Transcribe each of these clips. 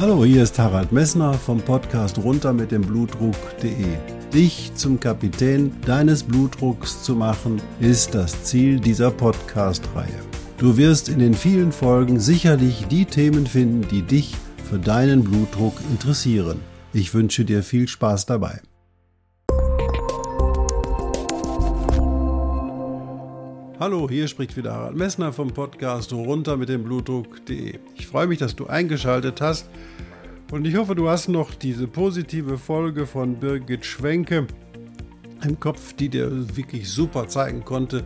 Hallo, hier ist Harald Messner vom Podcast Runter mit dem Blutdruck.de. Dich zum Kapitän deines Blutdrucks zu machen, ist das Ziel dieser Podcast-Reihe. Du wirst in den vielen Folgen sicherlich die Themen finden, die dich für deinen Blutdruck interessieren. Ich wünsche dir viel Spaß dabei. Hallo, hier spricht wieder Harald Messner vom Podcast Runter mit dem Blutdruck.de. Ich freue mich, dass du eingeschaltet hast und ich hoffe, du hast noch diese positive Folge von Birgit Schwenke im Kopf, die dir wirklich super zeigen konnte,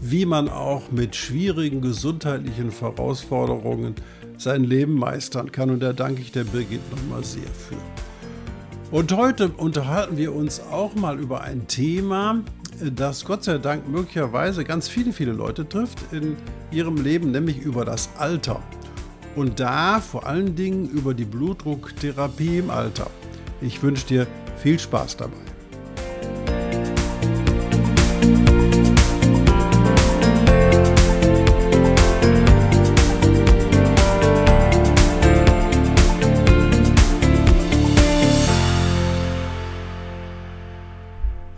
wie man auch mit schwierigen gesundheitlichen Herausforderungen sein Leben meistern kann. Und da danke ich der Birgit nochmal sehr für. Und heute unterhalten wir uns auch mal über ein Thema, das Gott sei Dank möglicherweise ganz viele Leute trifft in ihrem Leben, nämlich über das Alter. Und da vor allen Dingen über die Blutdrucktherapie im Alter. Ich wünsche dir viel Spaß dabei.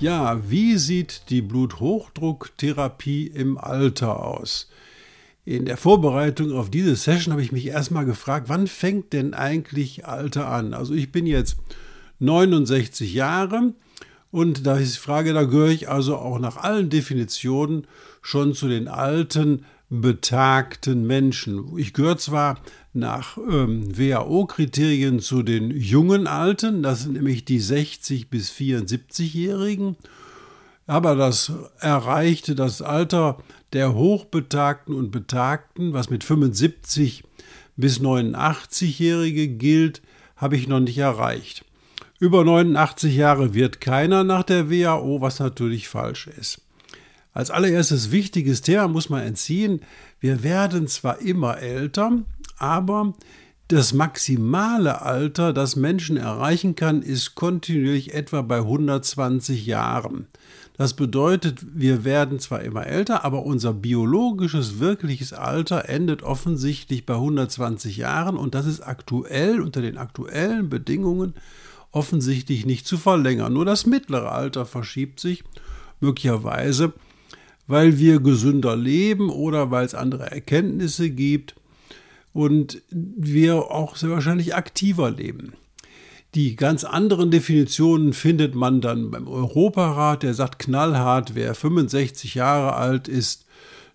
Ja, wie sieht die Bluthochdrucktherapie im Alter aus? In der Vorbereitung auf diese Session habe ich mich erstmal gefragt, wann fängt denn eigentlich Alter an? Also ich bin jetzt 69 Jahre und da ist die Frage, da gehöre ich also auch nach allen Definitionen schon zu den alten, betagten Menschen. Ich gehöre zwar nach WHO-Kriterien zu den jungen Alten, das sind nämlich die 60- bis 74-Jährigen, aber das erreichte das Alter der Hochbetagten und Betagten, was mit 75- bis 89-Jährige gilt, habe ich noch nicht erreicht. Über 89 Jahre wird keiner nach der WHO, was natürlich falsch ist. Als allererstes wichtiges Thema muss man entziehen, wir werden zwar immer älter, aber das maximale Alter, das Menschen erreichen kann, ist kontinuierlich etwa bei 120 Jahren. Das bedeutet, wir werden zwar immer älter, aber unser biologisches, wirkliches Alter endet offensichtlich bei 120 Jahren und das ist aktuell unter den aktuellen Bedingungen offensichtlich nicht zu verlängern. Nur das mittlere Alter verschiebt sich möglicherweise, weil wir gesünder leben oder weil es andere Erkenntnisse gibt und wir auch sehr wahrscheinlich aktiver leben. Die ganz anderen Definitionen findet man dann beim Europarat, der sagt knallhart, wer 65 Jahre alt ist,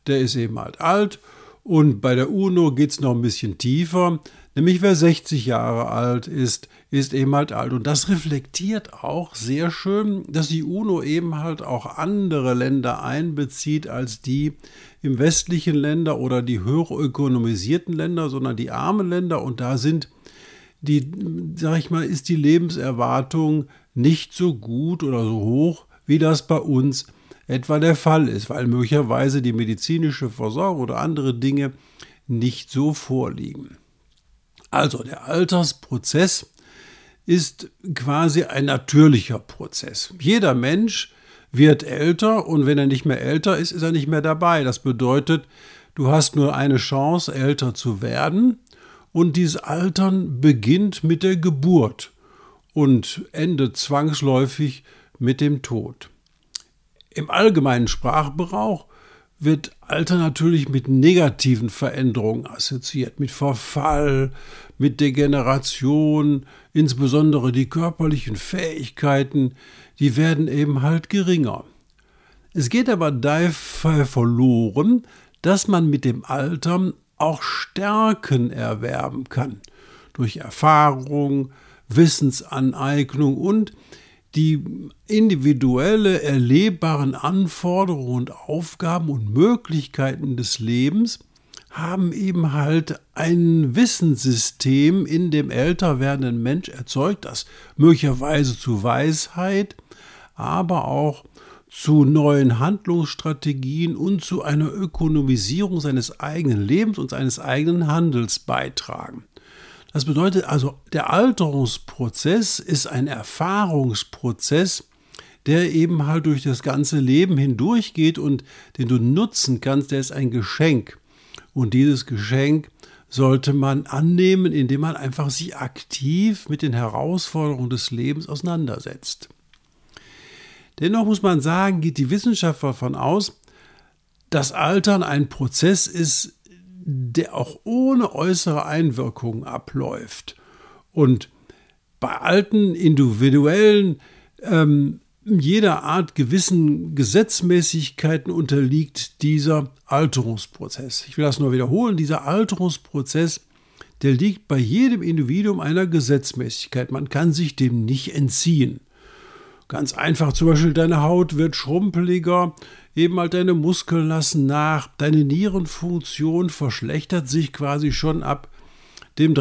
der ist eben halt alt. Und bei der UNO geht es noch ein bisschen tiefer, nämlich wer 60 Jahre alt ist, ist eben halt alt. Und das reflektiert auch sehr schön, dass die UNO eben halt auch andere Länder einbezieht als die im westlichen Länder oder die hochökonomisierten Länder, sondern die armen Länder. Und da sind die, sag ich mal, ist die Lebenserwartung nicht so gut oder so hoch, wie das bei uns etwa der Fall ist, weil möglicherweise die medizinische Versorgung oder andere Dinge nicht so vorliegen. Also der Altersprozess ist quasi ein natürlicher Prozess. Jeder Mensch wird älter und wenn er nicht mehr älter ist, ist er nicht mehr dabei. Das bedeutet, du hast nur eine Chance, älter zu werden und dieses Altern beginnt mit der Geburt und endet zwangsläufig mit dem Tod. Im allgemeinen Sprachgebrauch wird Alter natürlich mit negativen Veränderungen assoziiert, mit Verfall, mit Degeneration, insbesondere die körperlichen Fähigkeiten, die werden eben halt geringer. Es geht aber dabei verloren, dass man mit dem Altern auch Stärken erwerben kann, durch Erfahrung, Wissensaneignung und die individuelle, erlebbaren Anforderungen und Aufgaben und Möglichkeiten des Lebens haben eben halt ein Wissenssystem in dem älter werdenden Mensch erzeugt, das möglicherweise zu Weisheit, aber auch zu neuen Handlungsstrategien und zu einer Ökonomisierung seines eigenen Lebens und seines eigenen Handels beitragen. Das bedeutet also, der Alterungsprozess ist ein Erfahrungsprozess, der eben halt durch das ganze Leben hindurch geht und den du nutzen kannst, der ist ein Geschenk. Und dieses Geschenk sollte man annehmen, indem man einfach sich aktiv mit den Herausforderungen des Lebens auseinandersetzt. Dennoch muss man sagen, geht die Wissenschaft davon aus, dass Altern ein Prozess ist, der auch ohne äußere Einwirkungen abläuft. Und bei alten, individuellen, jeder Art gewissen Gesetzmäßigkeiten unterliegt dieser Alterungsprozess. Ich will das nur wiederholen. Dieser Alterungsprozess, der liegt bei jedem Individuum einer Gesetzmäßigkeit. Man kann sich dem nicht entziehen. Ganz einfach, zum Beispiel deine Haut wird schrumpeliger, eben halt deine Muskeln lassen nach, deine Nierenfunktion verschlechtert sich quasi schon ab dem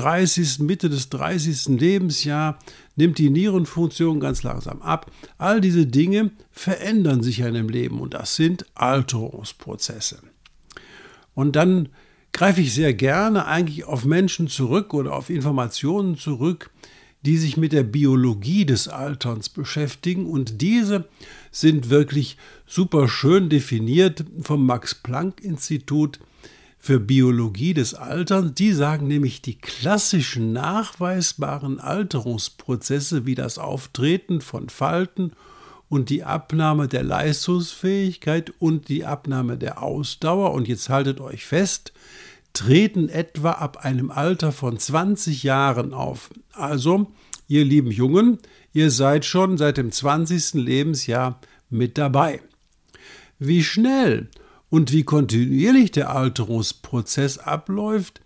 Mitte des 30. Lebensjahr, nimmt die Nierenfunktion ganz langsam ab. All diese Dinge verändern sich ja in dem Leben und das sind Alterungsprozesse. Und dann greife ich sehr gerne eigentlich auf Menschen zurück oder auf Informationen zurück, die sich mit der Biologie des Alterns beschäftigen. Und diese sind wirklich super schön definiert vom Max-Planck-Institut für Biologie des Alterns. Die sagen nämlich, die klassischen nachweisbaren Alterungsprozesse wie das Auftreten von Falten und die Abnahme der Leistungsfähigkeit und die Abnahme der Ausdauer, und jetzt haltet euch fest, treten etwa ab einem Alter von 20 Jahren auf. Also, ihr lieben Jungen, ihr seid schon seit dem 20. Lebensjahr mit dabei. Wie schnell und wie kontinuierlich der Alterungsprozess abläuft,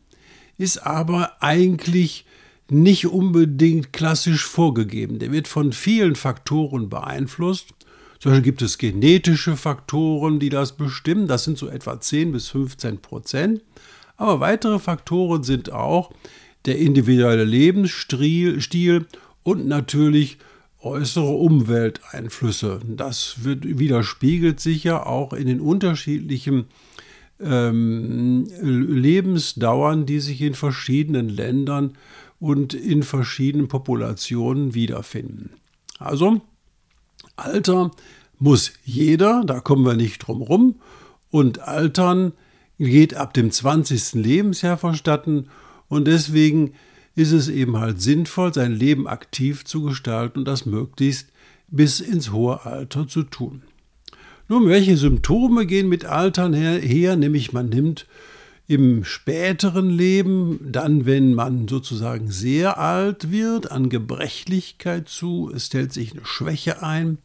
ist aber eigentlich nicht unbedingt klassisch vorgegeben. Der wird von vielen Faktoren beeinflusst. Zum Beispiel gibt es genetische Faktoren, die das bestimmen. Das sind so etwa 10-15%. Aber weitere Faktoren sind auch der individuelle Lebensstil und natürlich äußere Umwelteinflüsse. Das widerspiegelt sich ja auch in den unterschiedlichen Lebensdauern, die sich in verschiedenen Ländern und in verschiedenen Populationen wiederfinden. Also, Alter muss jeder, da kommen wir nicht drum rum, und Altern geht ab dem 20. Lebensjahr vonstatten, und deswegen ist es eben halt sinnvoll, sein Leben aktiv zu gestalten und das möglichst bis ins hohe Alter zu tun. Nun, welche Symptome gehen mit Altern her? Nämlich man nimmt im späteren Leben, dann wenn man sozusagen sehr alt wird, an Gebrechlichkeit zu, es stellt sich eine Schwäche ein.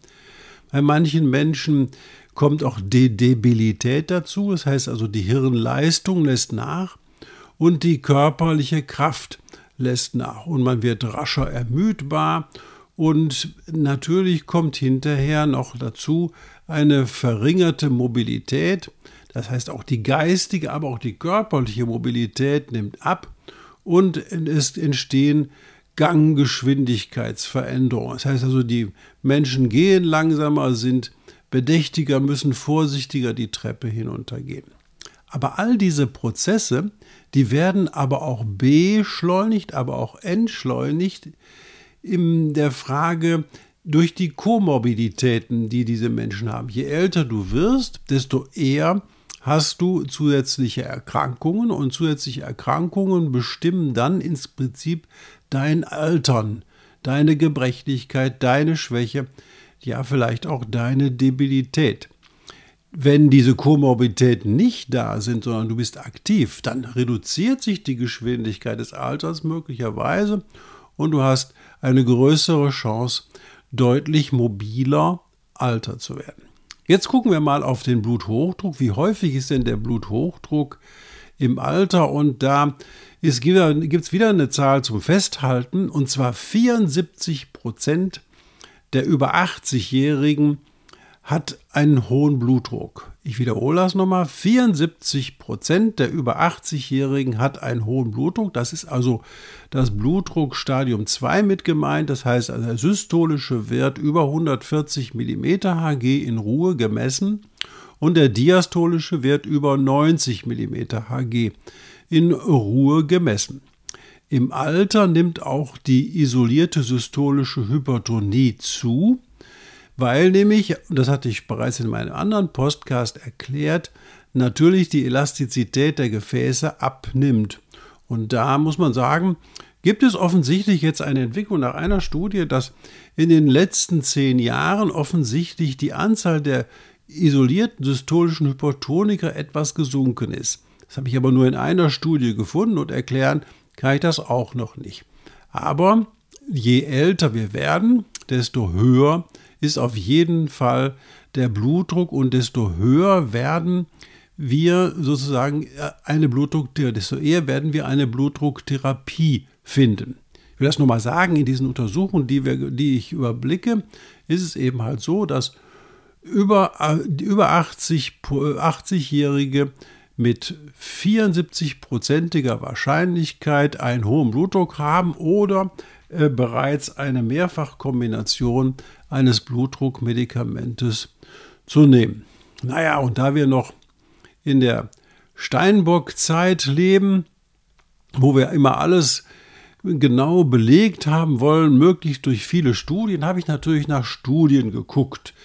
Bei manchen Menschen kommt auch die Debilität dazu, das heißt also, die Hirnleistung lässt nach und die körperliche Kraft lässt nach und man wird rascher ermüdbar und natürlich kommt hinterher noch dazu eine verringerte Mobilität, das heißt auch die geistige, aber auch die körperliche Mobilität nimmt ab und es entstehen Ganggeschwindigkeitsveränderungen, das heißt also, die Menschen gehen langsamer, sind bedächtiger, müssen vorsichtiger die Treppe hinuntergehen. Aber all diese Prozesse, die werden aber auch beschleunigt, aber auch entschleunigt in der Frage durch die Komorbiditäten, die diese Menschen haben. Je älter du wirst, desto eher hast du zusätzliche Erkrankungen, und zusätzliche Erkrankungen bestimmen dann ins Prinzip dein Altern, deine Gebrechlichkeit, deine Schwäche, ja vielleicht auch deine Debilität. Wenn diese Komorbiditäten nicht da sind, sondern du bist aktiv, dann reduziert sich die Geschwindigkeit des Alters möglicherweise und du hast eine größere Chance, deutlich mobiler Alter zu werden. Jetzt gucken wir mal auf den Bluthochdruck. Wie häufig ist denn der Bluthochdruck im Alter? Und da gibt es wieder eine Zahl zum Festhalten, und zwar 74% der über 80-Jährigen hat einen hohen Blutdruck. Ich wiederhole das nochmal. 74% der über 80-Jährigen hat einen hohen Blutdruck. Das ist also das Blutdruckstadium 2 mit gemeint. Das heißt, also der systolische Wert über 140 mm Hg in Ruhe gemessen und der diastolische Wert über 90 mm Hg in Ruhe gemessen. Im Alter nimmt auch die isolierte systolische Hypertonie zu, weil nämlich, das hatte ich bereits in meinem anderen Podcast erklärt, natürlich die Elastizität der Gefäße abnimmt. Und da muss man sagen, gibt es offensichtlich jetzt eine Entwicklung nach einer Studie, dass in den letzten 10 Jahren offensichtlich die Anzahl der isolierten systolischen Hypertoniker etwas gesunken ist. Das habe ich aber nur in einer Studie gefunden und erklären kann ich das auch noch nicht. Aber je älter wir werden, desto höher ist auf jeden Fall der Blutdruck und desto höher werden wir sozusagen eine Blutdrucktherapie, desto eher werden wir eine Blutdrucktherapie finden. Ich will das nochmal sagen, in diesen Untersuchungen, die ich überblicke, ist es eben halt so, dass über 80-Jährige mit 74-prozentiger Wahrscheinlichkeit einen hohen Blutdruck haben oder bereits eine Mehrfachkombination eines Blutdruckmedikamentes zu nehmen. Naja, und da wir noch in der Steinbock-Zeit leben, wo wir immer alles genau belegt haben wollen, möglichst durch viele Studien, habe ich natürlich nach Studien geguckt,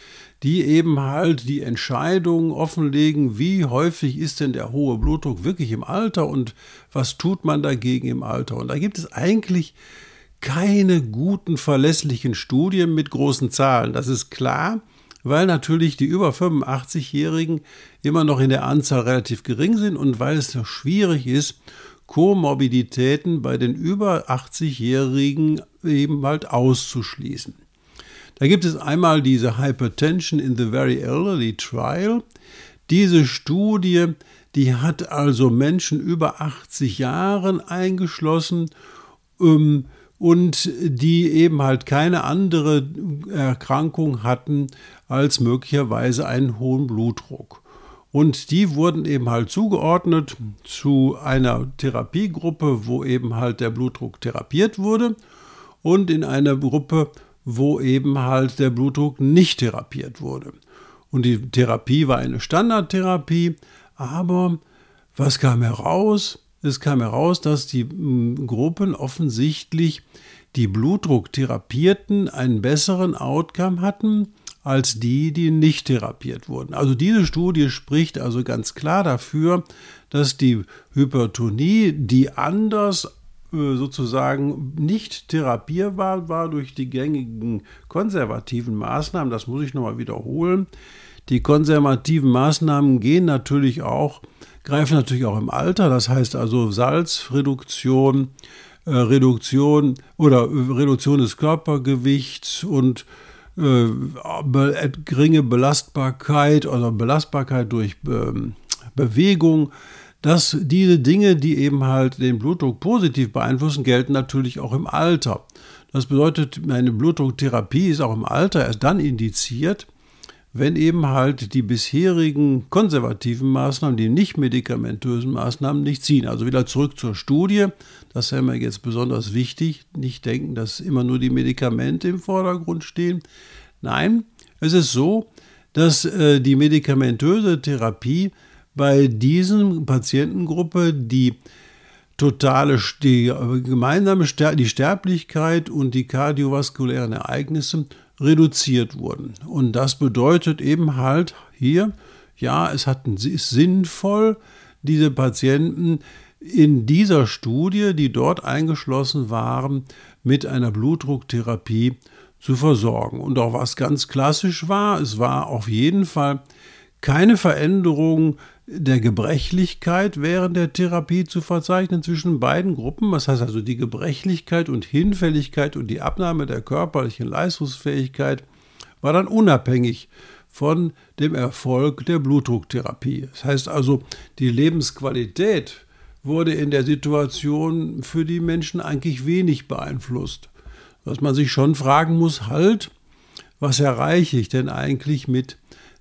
die eben halt die Entscheidungen offenlegen, wie häufig ist denn der hohe Blutdruck wirklich im Alter und was tut man dagegen im Alter. Und da gibt es eigentlich keine guten, verlässlichen Studien mit großen Zahlen. Das ist klar, weil natürlich die über 85-Jährigen immer noch in der Anzahl relativ gering sind und weil es so schwierig ist, Komorbiditäten bei den über 80-Jährigen eben halt auszuschließen. Da gibt es einmal diese Hypertension in the Very Elderly Trial. Diese Studie, die hat also Menschen über 80 Jahren eingeschlossen und die eben halt keine andere Erkrankung hatten als möglicherweise einen hohen Blutdruck. Und die wurden eben halt zugeordnet zu einer Therapiegruppe, wo eben halt der Blutdruck therapiert wurde und in einer Gruppe, wo eben halt der Blutdruck nicht therapiert wurde. Und die Therapie war eine Standardtherapie, aber was kam heraus? Es kam heraus, dass die Gruppen offensichtlich, die Blutdrucktherapierten, einen besseren Outcome hatten als die, die nicht therapiert wurden. Also diese Studie spricht also ganz klar dafür, dass die Hypertonie, die anders sozusagen nicht therapierbar war durch die gängigen konservativen Maßnahmen, das muss ich nochmal wiederholen, die konservativen Maßnahmen greifen natürlich auch im Alter, das heißt also Salzreduktion, Reduktion des Körpergewichts und geringe Belastbarkeit oder Belastbarkeit durch Bewegung, dass diese Dinge, die eben halt den Blutdruck positiv beeinflussen, gelten natürlich auch im Alter. Das bedeutet, eine Blutdrucktherapie ist auch im Alter erst dann indiziert, wenn eben halt die bisherigen konservativen Maßnahmen, die nicht medikamentösen Maßnahmen nicht ziehen. Also wieder zurück zur Studie, das ist mir jetzt besonders wichtig, nicht denken, dass immer nur die Medikamente im Vordergrund stehen. Nein, es ist so, dass die medikamentöse Therapie bei diesen Patientengruppe die Sterblichkeit und die kardiovaskulären Ereignisse reduziert wurden. Und das bedeutet eben halt hier, ja, es ist sinnvoll, diese Patienten in dieser Studie, die dort eingeschlossen waren, mit einer Blutdrucktherapie zu versorgen. Und auch was ganz klassisch war, es war auf jeden Fall keine Veränderung der Gebrechlichkeit während der Therapie zu verzeichnen zwischen beiden Gruppen. Das heißt also, die Gebrechlichkeit und Hinfälligkeit und die Abnahme der körperlichen Leistungsfähigkeit war dann unabhängig von dem Erfolg der Blutdrucktherapie. Das heißt also, die Lebensqualität wurde in der Situation für die Menschen eigentlich wenig beeinflusst. Was man sich schon fragen muss, was erreiche ich denn eigentlich mit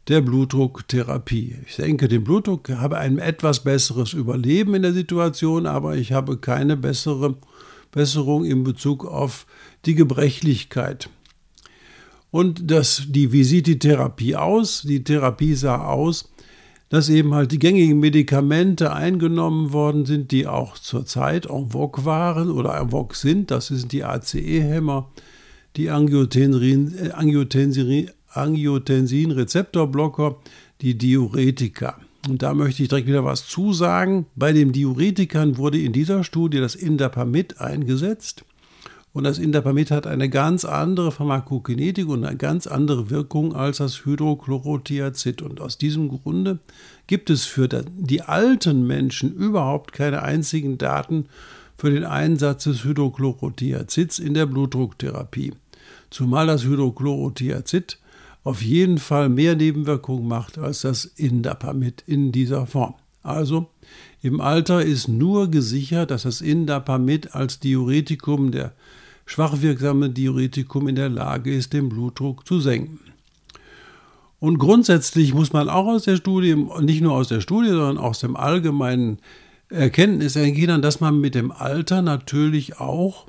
der Blutdrucktherapie? Ich senke den Blutdruck, habe ein etwas besseres Überleben in der Situation, aber ich habe keine Besserung in Bezug auf die Gebrechlichkeit. Und wie sieht die Therapie aus? Die Therapie sah aus, dass eben halt die gängigen Medikamente eingenommen worden sind, die auch zurzeit en vogue waren oder en vogue sind. Das sind die ACE-Hämmer, die Angiotensin-Rezeptorblocker, die Diuretika. Und da möchte ich direkt wieder was zusagen. Bei den Diuretikern wurde in dieser Studie das Indapamid eingesetzt. Und das Indapamid hat eine ganz andere Pharmakokinetik und eine ganz andere Wirkung als das Hydrochlorothiazid. Und aus diesem Grunde gibt es für die alten Menschen überhaupt keine einzigen Daten für den Einsatz des Hydrochlorothiazids in der Blutdrucktherapie. Zumal das Hydrochlorothiazid auf jeden Fall mehr Nebenwirkungen macht als das Indapamid in dieser Form. Also im Alter ist nur gesichert, dass das Indapamid als Diuretikum der schwach wirksame Diuretikum in der Lage ist, den Blutdruck zu senken. Und grundsätzlich muss man auch aus der Studie, nicht nur aus der Studie, sondern aus dem allgemeinen Erkenntnis ergehen, dass man mit dem Alter natürlich auch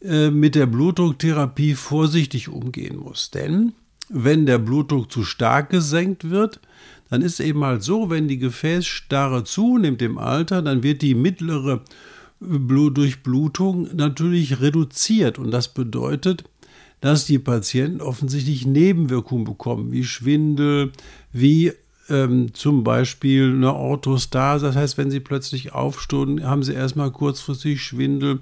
mit der Blutdrucktherapie vorsichtig umgehen muss. Denn wenn der Blutdruck zu stark gesenkt wird, dann ist es eben halt so, wenn die Gefäßstarre zunimmt im Alter, dann wird die mittlere Durchblutung natürlich reduziert. Und das bedeutet, dass die Patienten offensichtlich Nebenwirkungen bekommen, wie Schwindel, wie zum Beispiel eine Orthostase. Das heißt, wenn sie plötzlich aufstehen, haben sie erstmal kurzfristig Schwindel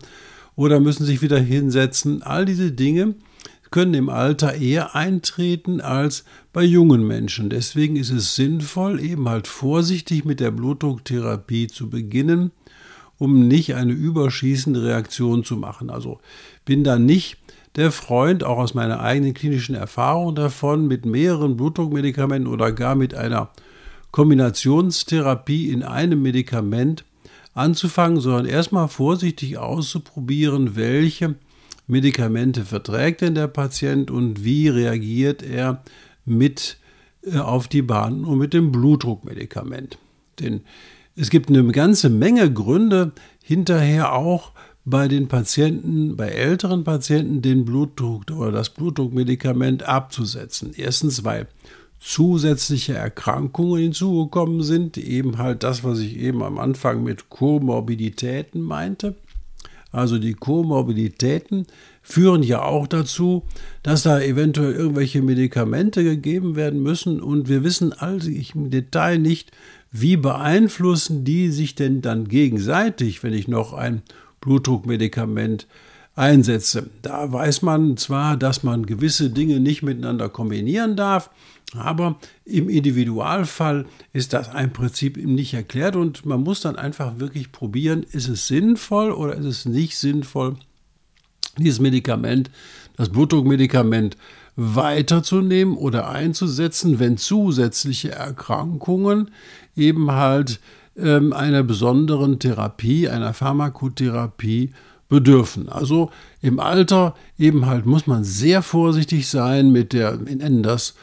oder müssen sich wieder hinsetzen. All diese Dinge können im Alter eher eintreten als bei jungen Menschen. Deswegen ist es sinnvoll, eben halt vorsichtig mit der Blutdrucktherapie zu beginnen, um nicht eine überschießende Reaktion zu machen. Also bin da nicht der Freund, auch aus meiner eigenen klinischen Erfahrung davon, mit mehreren Blutdruckmedikamenten oder gar mit einer Kombinationstherapie in einem Medikament anzufangen, sondern erstmal vorsichtig auszuprobieren, welche Medikamente verträgt denn der Patient und wie reagiert er mit auf die Bahnen und mit dem Blutdruckmedikament. Denn es gibt eine ganze Menge Gründe, hinterher auch bei den Patienten, bei älteren Patienten, den Blutdruck oder das Blutdruckmedikament abzusetzen. Erstens, weil zusätzliche Erkrankungen hinzugekommen sind, eben halt das, was ich eben am Anfang mit Komorbiditäten meinte. Also die Komorbiditäten führen ja auch dazu, dass da eventuell irgendwelche Medikamente gegeben werden müssen. Und wir wissen also im Detail nicht, wie beeinflussen die sich denn dann gegenseitig, wenn ich noch ein Blutdruckmedikament einsetze. Da weiß man zwar, dass man gewisse Dinge nicht miteinander kombinieren darf, aber im Individualfall ist das ein Prinzip nicht erklärt und man muss dann einfach wirklich probieren, ist es sinnvoll oder ist es nicht sinnvoll, dieses Medikament, das Blutdruckmedikament weiterzunehmen oder einzusetzen, wenn zusätzliche Erkrankungen eben halt einer besonderen Therapie, einer Pharmakotherapie bedürfen. Also im Alter eben halt muss man sehr vorsichtig sein mit der, wir nennen das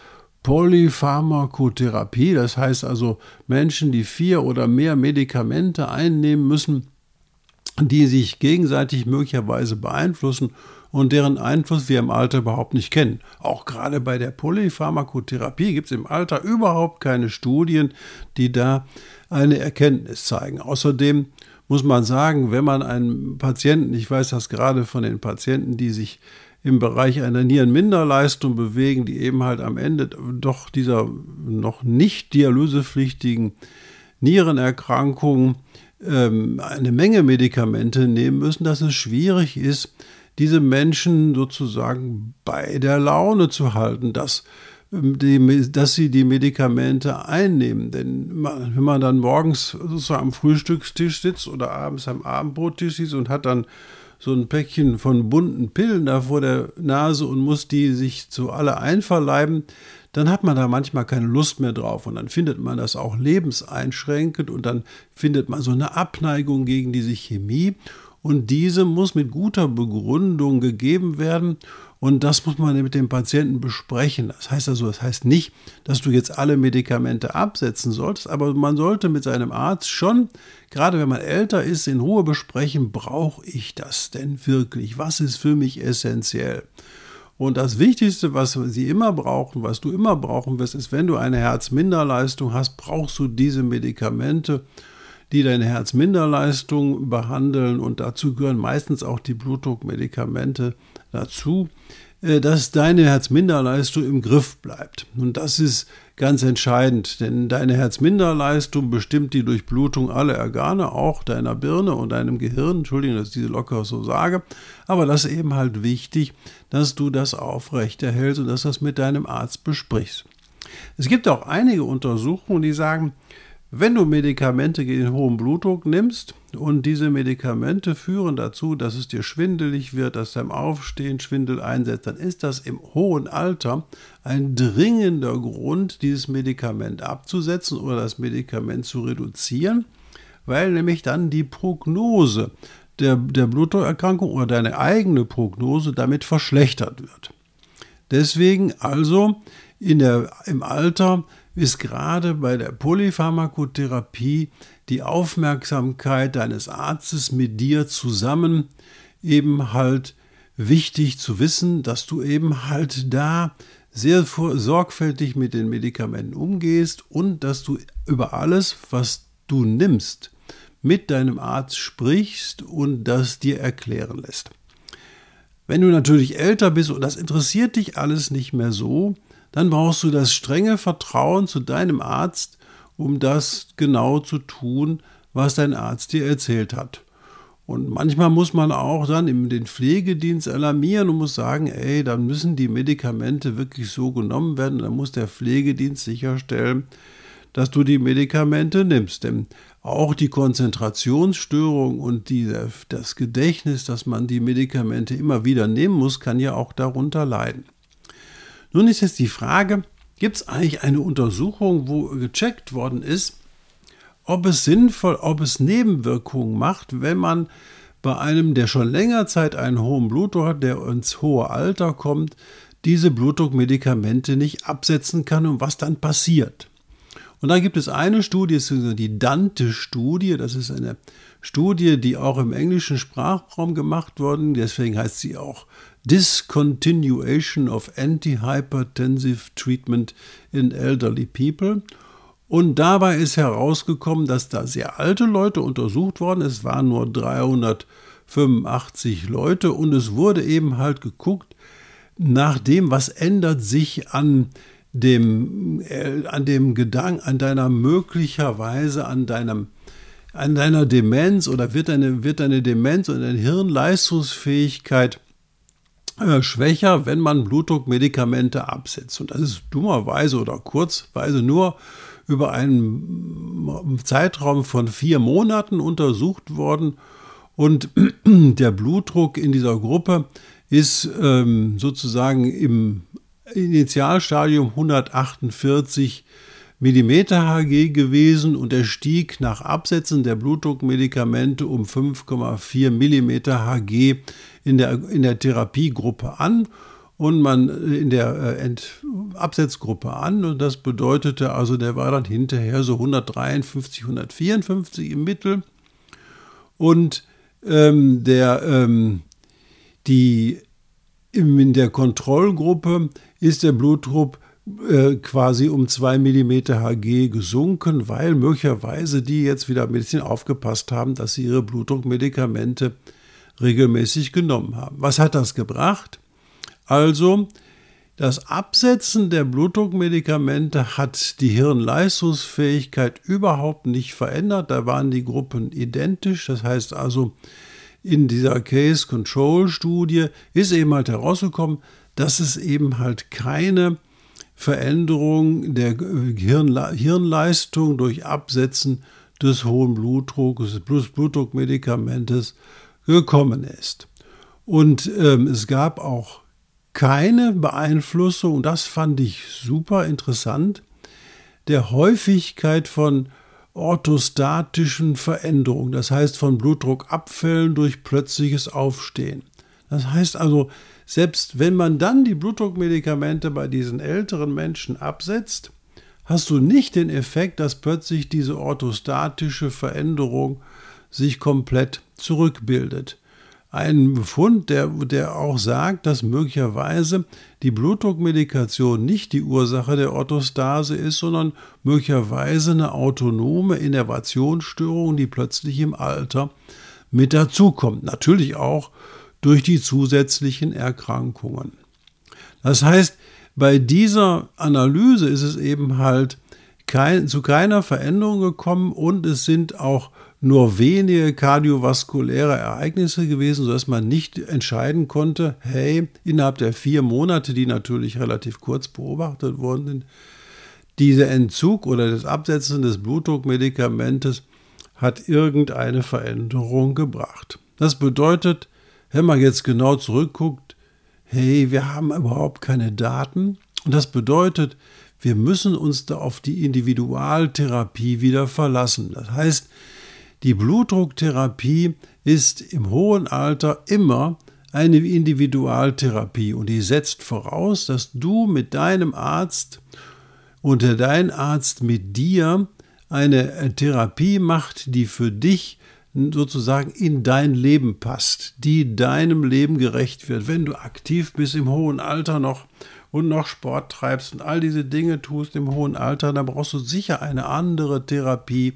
Polypharmakotherapie, das heißt also Menschen, die 4 oder mehr Medikamente einnehmen müssen, die sich gegenseitig möglicherweise beeinflussen und deren Einfluss wir im Alter überhaupt nicht kennen. Auch gerade bei der Polypharmakotherapie gibt es im Alter überhaupt keine Studien, die da eine Erkenntnis zeigen. Außerdem muss man sagen, wenn man einen Patienten, ich weiß das gerade von den Patienten, die sich im Bereich einer Nierenminderleistung bewegen, die eben halt am Ende doch dieser noch nicht dialysepflichtigen Nierenerkrankung eine Menge Medikamente nehmen müssen, dass es schwierig ist, diese Menschen sozusagen bei der Laune zu halten, dass sie die Medikamente einnehmen. Denn wenn man dann morgens sozusagen am Frühstückstisch sitzt oder abends am Abendbrottisch sitzt und hat dann so ein Päckchen von bunten Pillen da vor der Nase und muss die sich zu alle einverleiben, dann hat man da manchmal keine Lust mehr drauf. Und dann findet man das auch lebenseinschränkend und dann findet man so eine Abneigung gegen diese Chemie. Und diese muss mit guter Begründung gegeben werden und das muss man mit dem Patienten besprechen. Das heißt also, das heißt nicht, dass du jetzt alle Medikamente absetzen solltest, aber man sollte mit seinem Arzt schon, gerade wenn man älter ist, in Ruhe besprechen, brauche ich das denn wirklich? Was ist für mich essentiell? Und das Wichtigste, was sie immer brauchen, was du immer brauchen wirst, ist, wenn du eine Herzminderleistung hast, brauchst du diese Medikamente, die deine Herzminderleistung behandeln, und dazu gehören meistens auch die Blutdruckmedikamente dazu, dass deine Herzminderleistung im Griff bleibt. Und das ist ganz entscheidend, denn deine Herzminderleistung bestimmt die Durchblutung aller Organe, auch deiner Birne und deinem Gehirn. Entschuldigung, dass ich diese locker so sage, aber das ist eben halt wichtig, dass du das aufrechterhältst und dass du das mit deinem Arzt besprichst. Es gibt auch einige Untersuchungen, die sagen, wenn du Medikamente gegen hohen Blutdruck nimmst und diese Medikamente führen dazu, dass es dir schwindelig wird, dass beim Aufstehen Schwindel einsetzt, dann ist das im hohen Alter ein dringender Grund, dieses Medikament abzusetzen oder das Medikament zu reduzieren, weil nämlich dann die Prognose der Blutdruckerkrankung oder deine eigene Prognose damit verschlechtert wird. Deswegen also im Alter ist gerade bei der Polypharmakotherapie die Aufmerksamkeit deines Arztes mit dir zusammen eben halt wichtig zu wissen, dass du eben halt da sehr sorgfältig mit den Medikamenten umgehst und dass du über alles, was du nimmst, mit deinem Arzt sprichst und das dir erklären lässt. Wenn du natürlich älter bist und das interessiert dich alles nicht mehr so, dann brauchst du das strenge Vertrauen zu deinem Arzt, um das genau zu tun, was dein Arzt dir erzählt hat. Und manchmal muss man auch dann in den Pflegedienst alarmieren und muss sagen, ey, dann müssen die Medikamente wirklich so genommen werden. Dann muss der Pflegedienst sicherstellen, dass du die Medikamente nimmst. Denn auch die Konzentrationsstörung und das Gedächtnis, dass man die Medikamente immer wieder nehmen muss, kann ja auch darunter leiden. Nun ist jetzt die Frage, gibt es eigentlich eine Untersuchung, wo gecheckt worden ist, ob es Nebenwirkungen macht, wenn man bei einem, der schon länger Zeit einen hohen Blutdruck hat, der ins hohe Alter kommt, diese Blutdruckmedikamente nicht absetzen kann und was dann passiert. Und dann gibt es eine Studie, die Dante-Studie, das ist eine Studie, die auch im englischen Sprachraum gemacht worden, deswegen heißt sie auch Discontinuation of Antihypertensive Treatment in Elderly People. Und dabei ist herausgekommen, dass da sehr alte Leute untersucht worden sind. Es waren nur 385 Leute und es wurde eben halt geguckt nach dem, was ändert sich an dem Gedanken, an deiner Demenz oder wird deine Demenz und deine Hirnleistungsfähigkeit schwächer, wenn man Blutdruckmedikamente absetzt. Und das ist dummerweise oder kurzweise nur über einen Zeitraum von 4 Monaten untersucht worden. Und der Blutdruck in dieser Gruppe ist sozusagen im Initialstadium 148 mmHg gewesen und er stieg nach Absetzen der Blutdruckmedikamente um 5,4 mmHg in der Therapiegruppe an und Absetzgruppe an. Und das bedeutete also, der war dann hinterher so 153, 154 im Mittel. Und in der Kontrollgruppe ist der Blutdruck quasi um 2 mmHg gesunken, weil möglicherweise die jetzt wieder ein bisschen aufgepasst haben, dass sie ihre Blutdruckmedikamente regelmäßig genommen haben. Was hat das gebracht? Also, das Absetzen der Blutdruckmedikamente hat die Hirnleistungsfähigkeit überhaupt nicht verändert. Da waren die Gruppen identisch. Das heißt also, in dieser Case-Control-Studie ist eben halt herausgekommen, dass es eben halt keine Veränderung der Hirnleistung durch Absetzen des hohen Blutdrucks, plus Blutdruckmedikamentes gekommen ist. Und es gab auch keine Beeinflussung, das fand ich super interessant, der Häufigkeit von orthostatischen Veränderungen, das heißt von Blutdruckabfällen durch plötzliches Aufstehen. Das heißt also, selbst wenn man dann die Blutdruckmedikamente bei diesen älteren Menschen absetzt, hast du nicht den Effekt, dass plötzlich diese orthostatische Veränderung sich komplett zurückbildet. Ein Befund, der auch sagt, dass möglicherweise die Blutdruckmedikation nicht die Ursache der Orthostase ist, sondern möglicherweise eine autonome Innervationsstörung, die plötzlich im Alter mit dazukommt. Natürlich auch durch die zusätzlichen Erkrankungen. Das heißt, Bei dieser Analyse ist es eben halt zu keiner Veränderung gekommen und es sind auch nur wenige kardiovaskuläre Ereignisse gewesen, sodass man nicht entscheiden konnte, hey, innerhalb der 4 Monate, die natürlich relativ kurz beobachtet worden sind, dieser Entzug oder das Absetzen des Blutdruckmedikamentes hat irgendeine Veränderung gebracht. Das bedeutet, wenn man jetzt genau zurückguckt, hey, wir haben überhaupt keine Daten. Und das bedeutet, wir müssen uns da auf die Individualtherapie wieder verlassen. Das heißt, die Blutdrucktherapie ist im hohen Alter immer eine Individualtherapie und die setzt voraus, dass du mit deinem Arzt und dein Arzt mit dir eine Therapie macht, die für dich sozusagen in dein Leben passt, die deinem Leben gerecht wird. Wenn du aktiv bist im hohen Alter noch und noch Sport treibst und all diese Dinge tust im hohen Alter, dann brauchst du sicher eine andere Therapie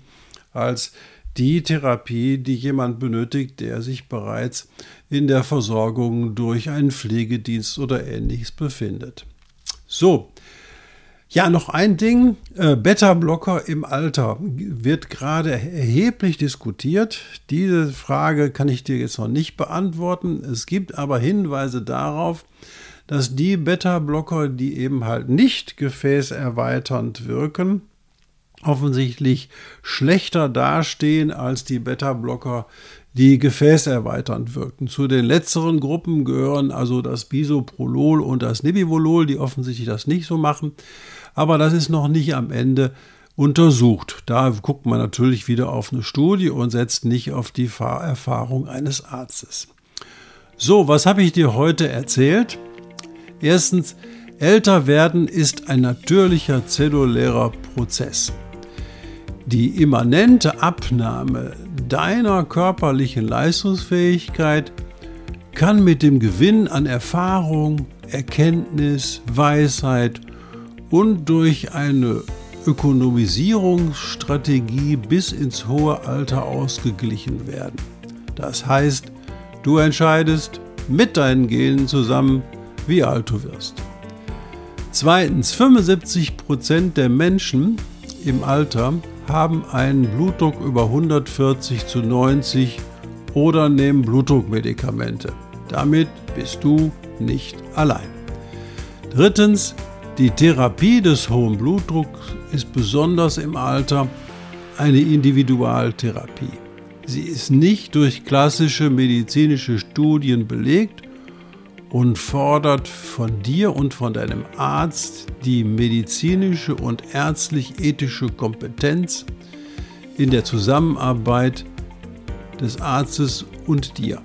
als die Therapie, die jemand benötigt, der sich bereits in der Versorgung durch einen Pflegedienst oder Ähnliches befindet. So, ja, noch ein Ding, Beta-Blocker im Alter wird gerade erheblich diskutiert. Diese Frage kann ich dir jetzt noch nicht beantworten. Es gibt aber Hinweise darauf, dass die Beta-Blocker, die eben halt nicht gefäßerweiternd wirken, offensichtlich schlechter dastehen als die Beta-Blocker, die gefäßerweiternd wirken. Zu den letzteren Gruppen gehören also das Bisoprolol und das Nebivolol, die offensichtlich das nicht so machen. Aber das ist noch nicht am Ende untersucht. Da guckt man natürlich wieder auf eine Studie und setzt nicht auf die Erfahrung eines Arztes. So, was habe ich dir heute erzählt? Erstens, älter werden ist ein natürlicher zellulärer Prozess. Die immanente Abnahme deiner körperlichen Leistungsfähigkeit kann mit dem Gewinn an Erfahrung, Erkenntnis, Weisheit und durch eine Ökonomisierungsstrategie bis ins hohe Alter ausgeglichen werden. Das heißt, du entscheidest mit deinen Genen zusammen, wie alt du wirst. Zweitens, 75% der Menschen im Alter haben einen Blutdruck über 140/90 oder nehmen Blutdruckmedikamente. Damit bist du nicht allein. Drittens, die Therapie des hohen Blutdrucks ist besonders im Alter eine Individualtherapie. Sie ist nicht durch klassische medizinische Studien belegt und fordert von dir und von deinem Arzt die medizinische und ärztlich-ethische Kompetenz in der Zusammenarbeit des Arztes und dir.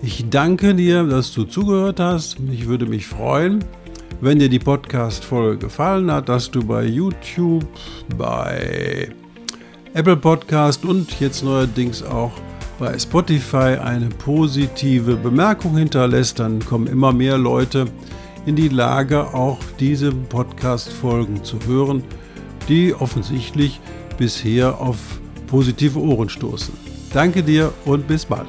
Ich danke dir, dass du zugehört hast. Ich würde mich freuen, wenn dir die Podcast-Folge gefallen hat, dass du bei YouTube, bei Apple Podcast und jetzt neuerdings auch bei Spotify eine positive Bemerkung hinterlässt, dann kommen immer mehr Leute in die Lage, auch diese Podcast-Folgen zu hören, die offensichtlich bisher auf positive Ohren stoßen. Danke dir und bis bald.